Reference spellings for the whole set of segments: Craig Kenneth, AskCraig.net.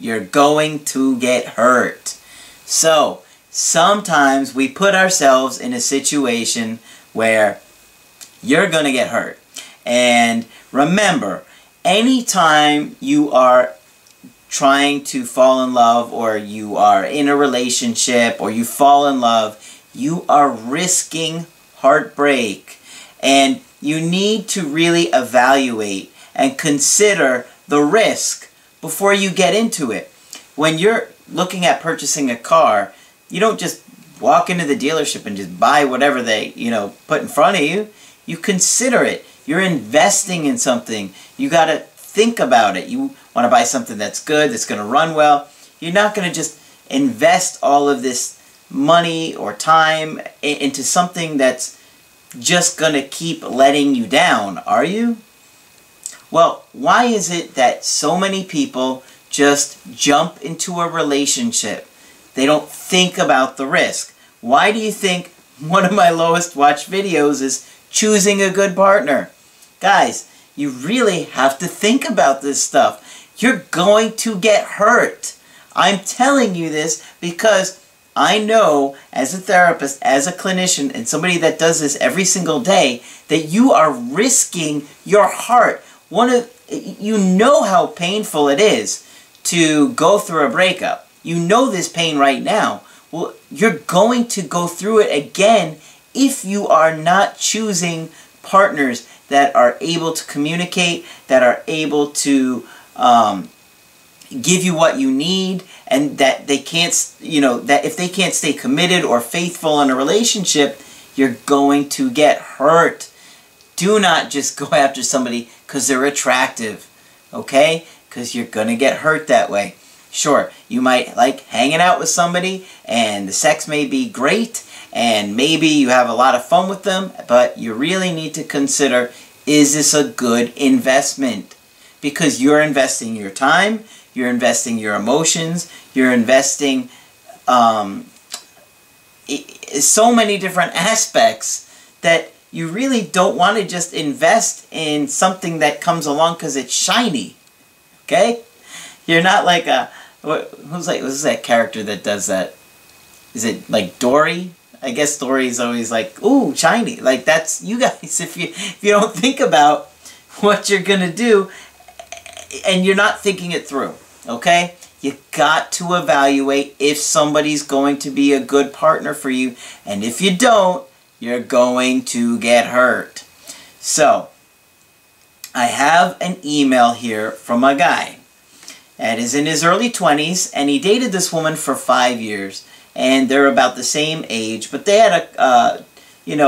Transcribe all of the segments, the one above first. you're going to get hurt. So, sometimes we put ourselves in a situation where you're going to get hurt. And remember, anytime you are trying to fall in love, or you are in a relationship, or you fall in love, you are risking heartbreak. And you need to really evaluate and consider the risk before you get into it. When you're looking at purchasing a car, you don't just walk into the dealership and just buy whatever they, put in front of you. You consider it. You're investing in something. You got to think about it. You want to buy something that's good, that's going to run well. You're not going to just invest all of this money or time into something that's just going to keep letting you down, are you? Well, why is it that so many people just jump into a relationship? They don't think about the risk. Why do you think one of my lowest watched videos is choosing a good partner? Guys, you really have to think about this stuff. You're going to get hurt. I'm telling you this because I know, as a therapist, as a clinician, and somebody that does this every single day, that you are risking your heart. You know how painful it is to go through a breakup. You know this pain right now. Well, you're going to go through it again if you are not choosing partners that are able to communicate, that are able to give you what you need, and that they can't, that if they can't stay committed or faithful in a relationship, you're going to get hurt. Do not just go after somebody because they're attractive, okay? Because you're going to get hurt that way. Sure, you might like hanging out with somebody and the sex may be great and maybe you have a lot of fun with them, but you really need to consider, is this a good investment? Because you're investing your time, you're investing your emotions, you're investing so many different aspects that you really don't want to just invest in something that comes along because it's shiny, okay? You're not like who's that character that does that? Is it like Dory? I guess Dory's always like, ooh, shiny. Like that's you guys. If you don't think about what you're gonna do, and you're not thinking it through, okay? You got to evaluate if somebody's going to be a good partner for you, and if you don't, you're going to get hurt. So, I have an email here from a guy that is in his early 20s, and he dated this woman for 5 years, and they're about the same age, but they had a,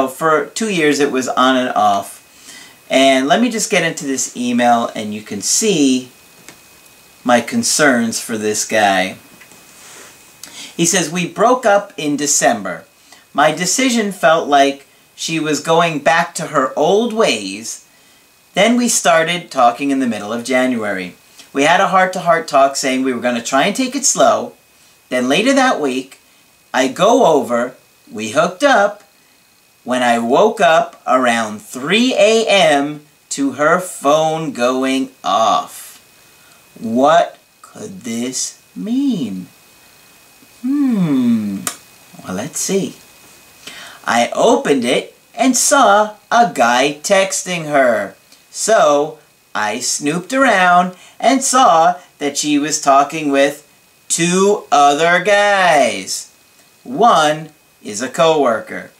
for 2 years it was on and off. And let me just get into this email, and you can see my concerns for this guy. He says, we broke up in December. My decision felt like she was going back to her old ways. Then we started talking in the middle of January. We had a heart-to-heart talk saying we were going to try and take it slow. Then later that week, I go over, we hooked up. When I woke up around 3 a.m. to her phone going off. What could this mean? Well, let's see. I opened it and saw a guy texting her. So I snooped around and saw that she was talking with 2 other guys. One is a coworker.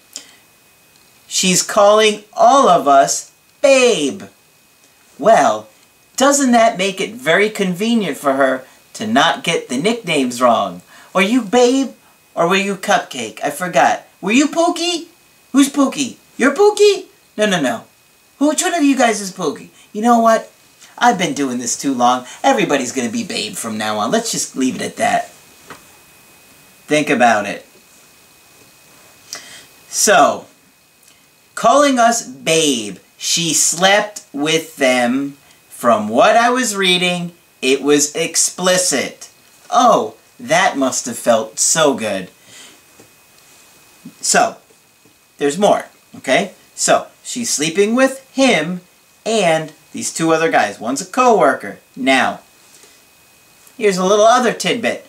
She's calling all of us babe. Well, doesn't that make it very convenient for her to not get the nicknames wrong? Were you babe or were you cupcake? I forgot. Were you Pookie? Who's Pookie? You're Pookie? No. Which one of you guys is Pookie? You know what? I've been doing this too long. Everybody's going to be babe from now on. Let's just leave it at that. Think about it. So, calling us babe, she slept with them. From what I was reading, it was explicit. Oh, that must have felt so good. So, there's more, okay? So, she's sleeping with him and these two other guys. One's a co-worker. Now, here's a little other tidbit.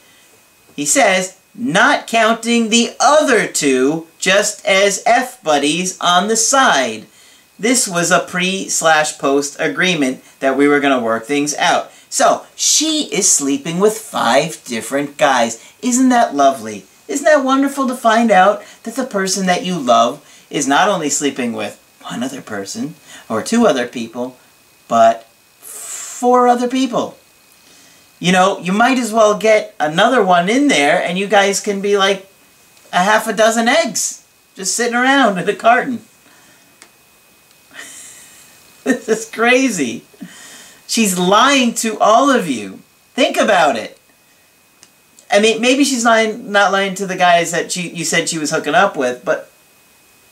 He says, not counting the other two just as F-buddies on the side. This was a pre/post agreement that we were going to work things out. So, she is sleeping with 5 different guys. Isn't that lovely? Isn't that wonderful to find out that the person that you love is not only sleeping with one other person or 2 other people, but 4 other people? You know, you might as well get another one in there and you guys can be like a 6 eggs just sitting around in a carton. This is crazy. She's lying to all of you. Think about it. I mean, maybe she's lying, not lying to the guys that you said she was hooking up with, but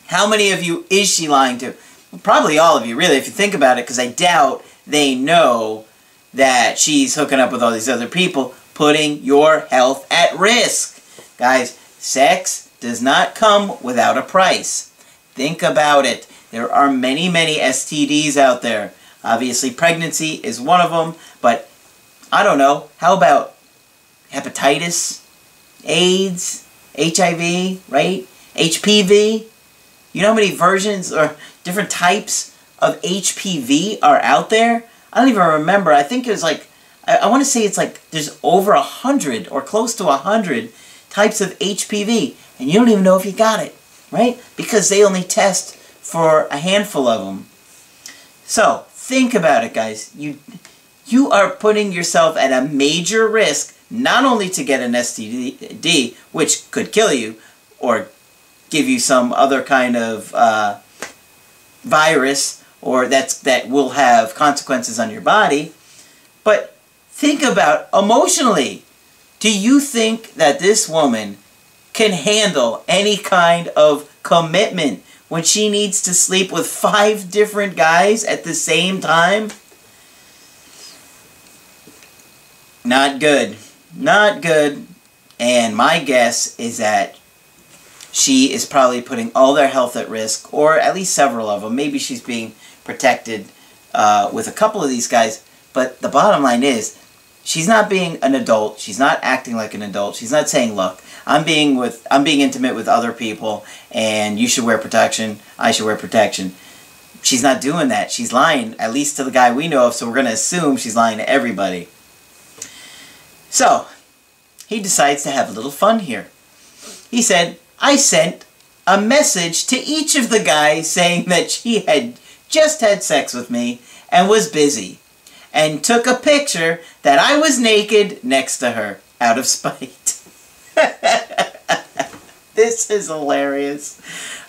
how many of you is she lying to? Well, probably all of you, really, if you think about it, because I doubt they know that she's hooking up with all these other people, putting your health at risk. Guys, sex does not come without a price. Think about it. There are many, many STDs out there. Obviously, pregnancy is one of them, but I don't know. How about hepatitis, AIDS, HIV, right? HPV? You know how many versions or different types of HPV are out there? I don't even remember. I think it was like, I want to say it's like there's over 100 or close to 100 types of HPV. And you don't even know if you got it, right? Because they only test for a handful of them. So, think about it, guys. You are putting yourself at a major risk, not only to get an STD, which could kill you, or give you some other kind of virus, or that will have consequences on your body. But think about emotionally. Do you think that this woman can handle any kind of commitment when she needs to sleep with 5 different guys at the same time? Not good. Not good. And my guess is that she is probably putting all their health at risk, or at least several of them. Maybe she's being protected with a couple of these guys, but the bottom line is, she's not being an adult. She's not acting like an adult. She's not saying, look, I'm being intimate with other people, and you should wear protection, I should wear protection. She's not doing that. She's lying, at least to the guy we know of, so we're going to assume she's lying to everybody. So, he decides to have a little fun here. He said, I sent a message to each of the guys saying that she had just had sex with me and was busy, and took a picture that I was naked next to her out of spite. This is hilarious.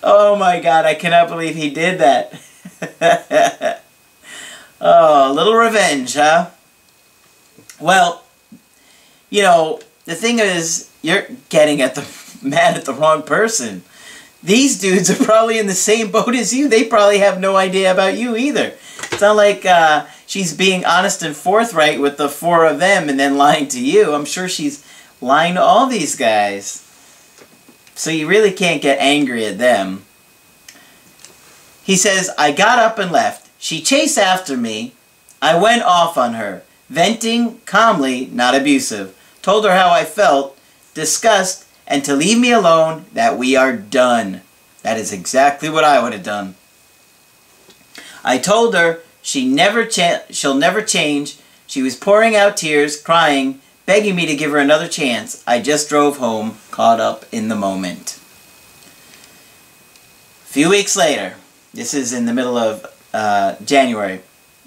Oh my God, I cannot believe he did that. Oh, a little revenge, huh? Well, you know, the thing is, you're getting at the mad at the wrong person. These dudes are probably in the same boat as you. They probably have no idea about you either. It's not like she's being honest and forthright with the 4 of them and then lying to you. I'm sure she's lying to all these guys. So you really can't get angry at them. He says, I got up and left. She chased after me. I went off on her, venting calmly, not abusive. Told her how I felt, disgust, and to leave me alone, that we are done. That is exactly what I would have done. I told her she'll never change. She was pouring out tears, crying, begging me to give her another chance. I just drove home, caught up in the moment. A few weeks later, this is in the middle of January,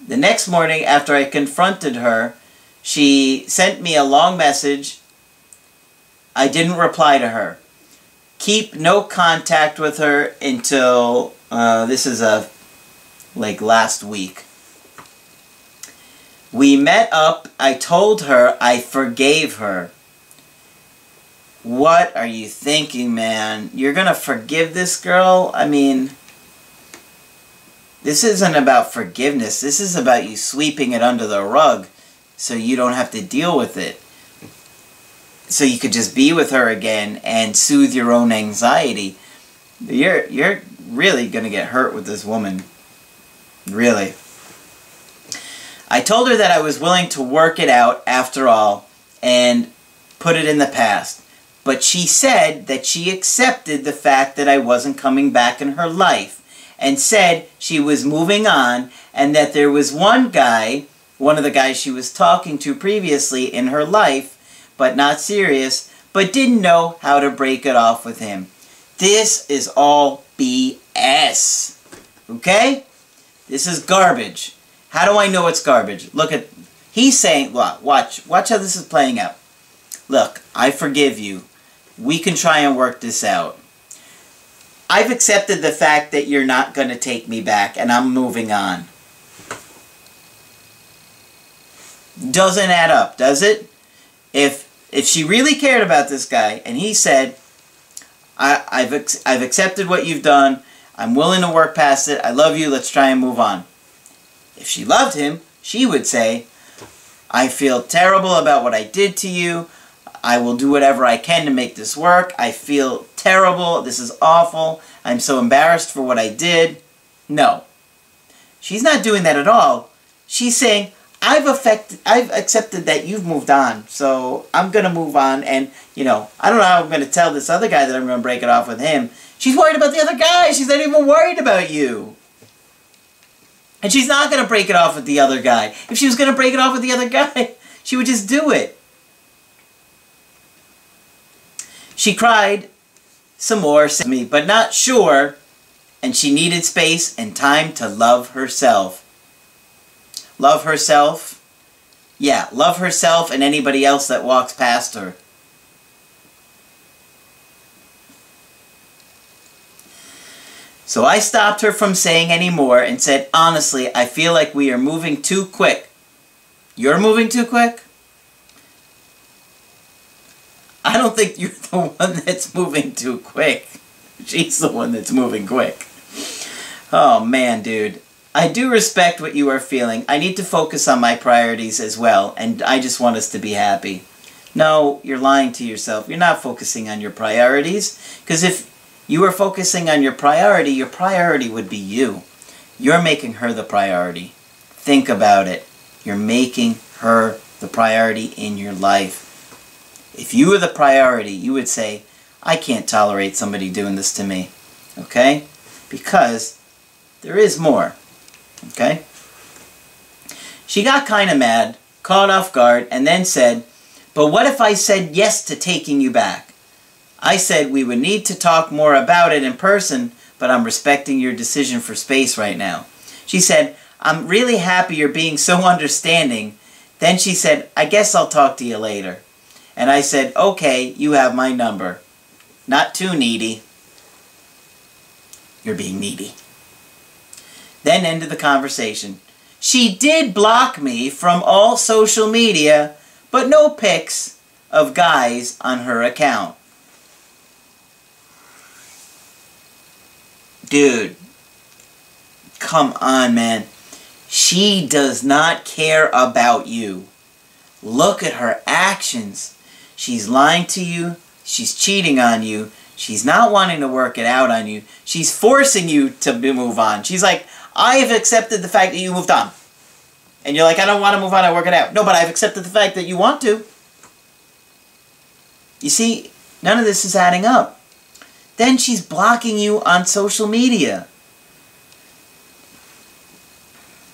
the next morning after I confronted her, she sent me a long message. I didn't reply to her. Keep no contact with her until this is like last week. We met up. I told her I forgave her. What are you thinking, man? You're gonna forgive this girl? I mean, this isn't about forgiveness. This is about you sweeping it under the rug so you don't have to deal with it. So you could just be with her again and soothe your own anxiety. You're really going to get hurt with this woman. Really. I told her that I was willing to work it out after all and put it in the past. But she said that she accepted the fact that I wasn't coming back in her life, and said she was moving on, and that there was one guy, one of the guys she was talking to previously in her life, but not serious, but didn't know how to break it off with him. This is all BS. Okay? This is garbage. How do I know it's garbage? Look at, he's saying, watch how this is playing out. Look, I forgive you. We can try and work this out. I've accepted the fact that you're not going to take me back, and I'm moving on. Doesn't add up, does it? If she really cared about this guy, and he said, I've accepted what you've done, I'm willing to work past it, I love you, let's try and move on. If she loved him, she would say, I feel terrible about what I did to you, I will do whatever I can to make this work, I feel terrible, this is awful, I'm so embarrassed for what I did. No. She's not doing that at all. She's saying, I've accepted that you've moved on, so I'm going to move on, and, you know, I don't know how I'm going to tell this other guy that I'm going to break it off with him. She's worried about the other guy. She's not even worried about you. And she's not going to break it off with the other guy. If she was going to break it off with the other guy, she would just do it. She cried some more, said to me, but not sure, and she needed space and time to love herself. Love herself? Yeah, love herself and anybody else that walks past her. So I stopped her from saying any more and said, honestly, I feel like we are moving too quick. You're moving too quick? I don't think you're the one that's moving too quick. She's the one that's moving quick. Oh, man, dude. I do respect what you are feeling. I need to focus on my priorities as well, and I just want us to be happy. No, you're lying to yourself. You're not focusing on your priorities, because if you were focusing on your priority would be you. You're making her the priority. Think about it. You're making her the priority in your life. If you were the priority, you would say, I can't tolerate somebody doing this to me. Okay? Because there is more. Okay? She got kind of mad, caught off guard, and then said, but what if I said yes to taking you back? I said we would need to talk more about it in person, but I'm respecting your decision for space right now. She said, I'm really happy you're being so understanding. Then she said, I guess I'll talk to you later. And I said, okay, you have my number. Not too needy. You're being needy. Then ended the conversation. She did block me from all social media, but no pics of guys on her account. Dude, come on, man. She does not care about you. Look at her actions. She's lying to you. She's cheating on you. She's not wanting to work it out on you. She's forcing you to move on. She's like, I have accepted the fact that you moved on. And you're like, I don't want to move on, I work it out. No, but I've accepted the fact that you want to. You see, none of this is adding up. Then she's blocking you on social media.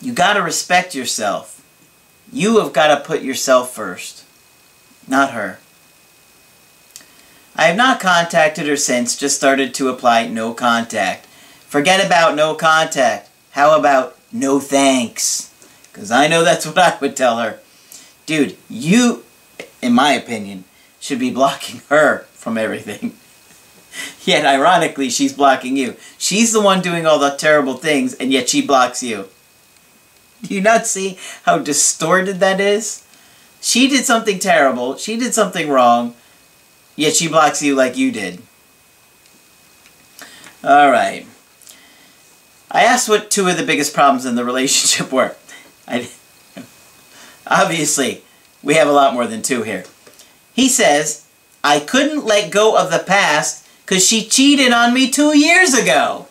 You got to respect yourself. You have got to put yourself first, not her. I have not contacted her since, just started to apply no contact. Forget about no contact. How about no thanks? Because I know that's what I would tell her. Dude, you, in my opinion, should be blocking her from everything. Yet, ironically, she's blocking you. She's the one doing all the terrible things, and yet she blocks you. Do you not see how distorted that is? She did something terrible. She did something wrong. Yet she blocks you like you did. Alright. I asked what two of the biggest problems in the relationship were. Obviously, we have a lot more than two here. He says, I couldn't let go of the past because she cheated on me 2 years ago.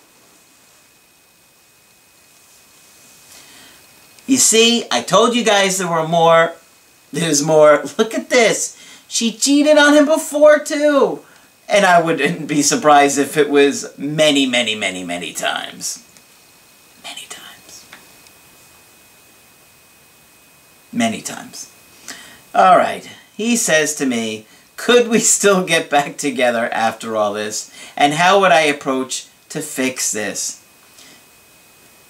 You see, I told you guys there were more. There's more. Look at this. She cheated on him before, too. And I wouldn't be surprised if it was many, many, many, many times. Many times. Many times. All right. He says to me, could we still get back together after all this? And how would I approach to fix this?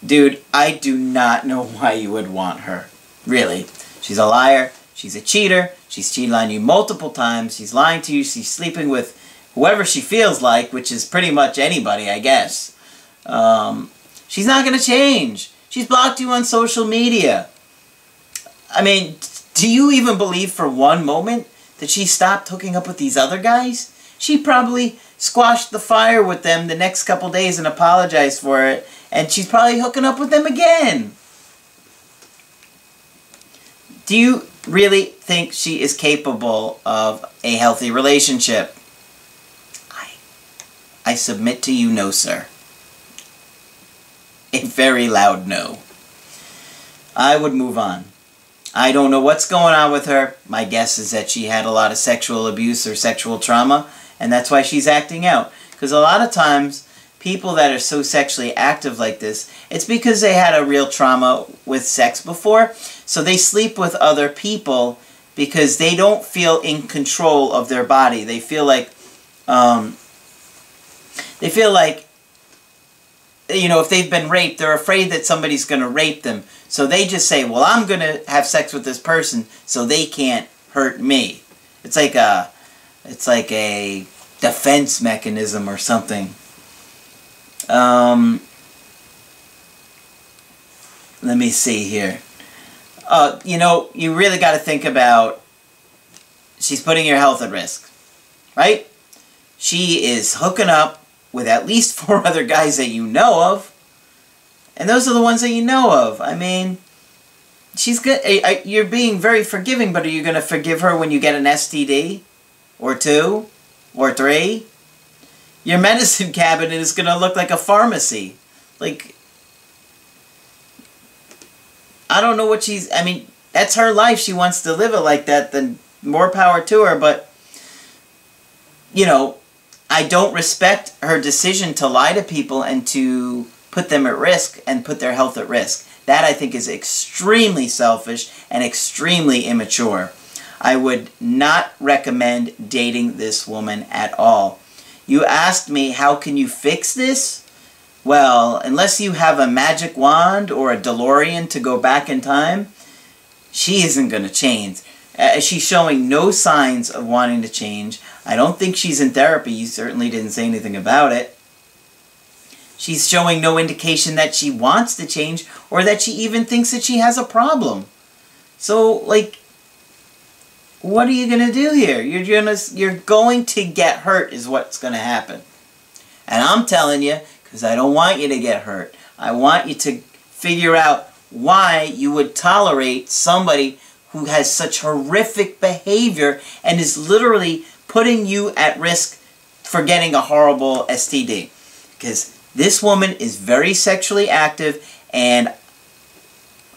Dude, I do not know why you would want her. Really. She's a liar. She's a cheater. She's cheated on you multiple times. She's lying to you. She's sleeping with whoever she feels like, which is pretty much anybody, I guess. She's not going to change. She's blocked you on social media. I mean, do you even believe for one moment that she stopped hooking up with these other guys? She probably squashed the fire with them the next couple days and apologized for it. And she's probably hooking up with them again. Do you really think she is capable of a healthy relationship? I submit to you no, sir. A very loud no. I would move on. I don't know what's going on with her. My guess is that she had a lot of sexual abuse or sexual trauma, and that's why she's acting out. Because a lot of times, people that are so sexually active like this, it's because they had a real trauma with sex before, so they sleep with other people because they don't feel in control of their body. They feel like, you know, if they've been raped, they're afraid that somebody's going to rape them. So they just say, well, I'm going to have sex with this person so they can't hurt me. It's like a defense mechanism or something. Let me see here. You know, you really got to think about, she's putting your health at risk, right? She is hooking up with at least 4 other guys that you know of. And those are the ones that you know of. I mean, she's good. You're being very forgiving, but are you going to forgive her when you get an STD? Or 2? Or 3? Your medicine cabinet is going to look like a pharmacy. Like, I don't know what she's... I mean, that's her life. She wants to live it like that. Then more power to her. But, you know, I don't respect her decision to lie to people and to put them at risk and put their health at risk. That, I think, is extremely selfish and extremely immature. I would not recommend dating this woman at all. You asked me, how can you fix this? Well, unless you have a magic wand or a DeLorean to go back in time, she isn't going to change. She's showing no signs of wanting to change. I don't think she's in therapy. You certainly didn't say anything about it. She's showing no indication that she wants to change or that she even thinks that she has a problem. So, like, what are you going to do here? You're going to get hurt is what's going to happen. And I'm telling you, because I don't want you to get hurt. I want you to figure out why you would tolerate somebody who has such horrific behavior and is literally putting you at risk for getting a horrible STD. Because this woman is very sexually active, and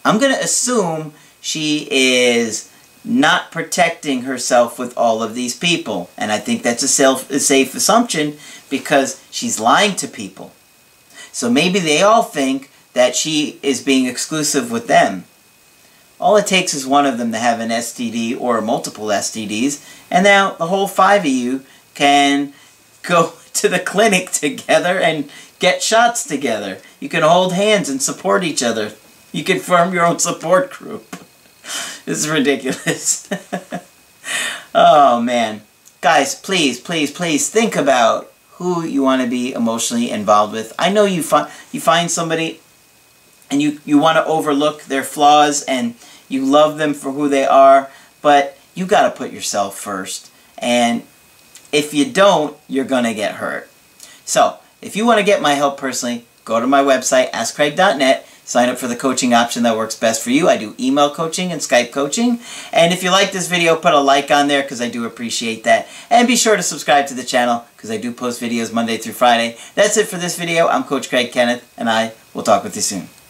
I'm going to assume she is not protecting herself with all of these people. And I think that's a safe assumption because she's lying to people. So maybe they all think that she is being exclusive with them. All it takes is one of them to have an STD or multiple STDs. And now the whole 5 of you can go to the clinic together and get shots together. You can hold hands and support each other. You can form your own support group. This is ridiculous. Oh, man. Guys, please, please, please think about who you want to be emotionally involved with. I know you find somebody and you want to overlook their flaws and you love them for who they are, but you got to put yourself first. And If you don't, you're going to get hurt. So if you want to get my help personally, go to my website, AskCraig.net. Sign up for the coaching option that works best for you. I do email coaching and Skype coaching. And if you like this video, put a like on there because I do appreciate that. And be sure to subscribe to the channel because I do post videos Monday through Friday. That's it for this video. I'm Coach Craig Kenneth, and I will talk with you soon.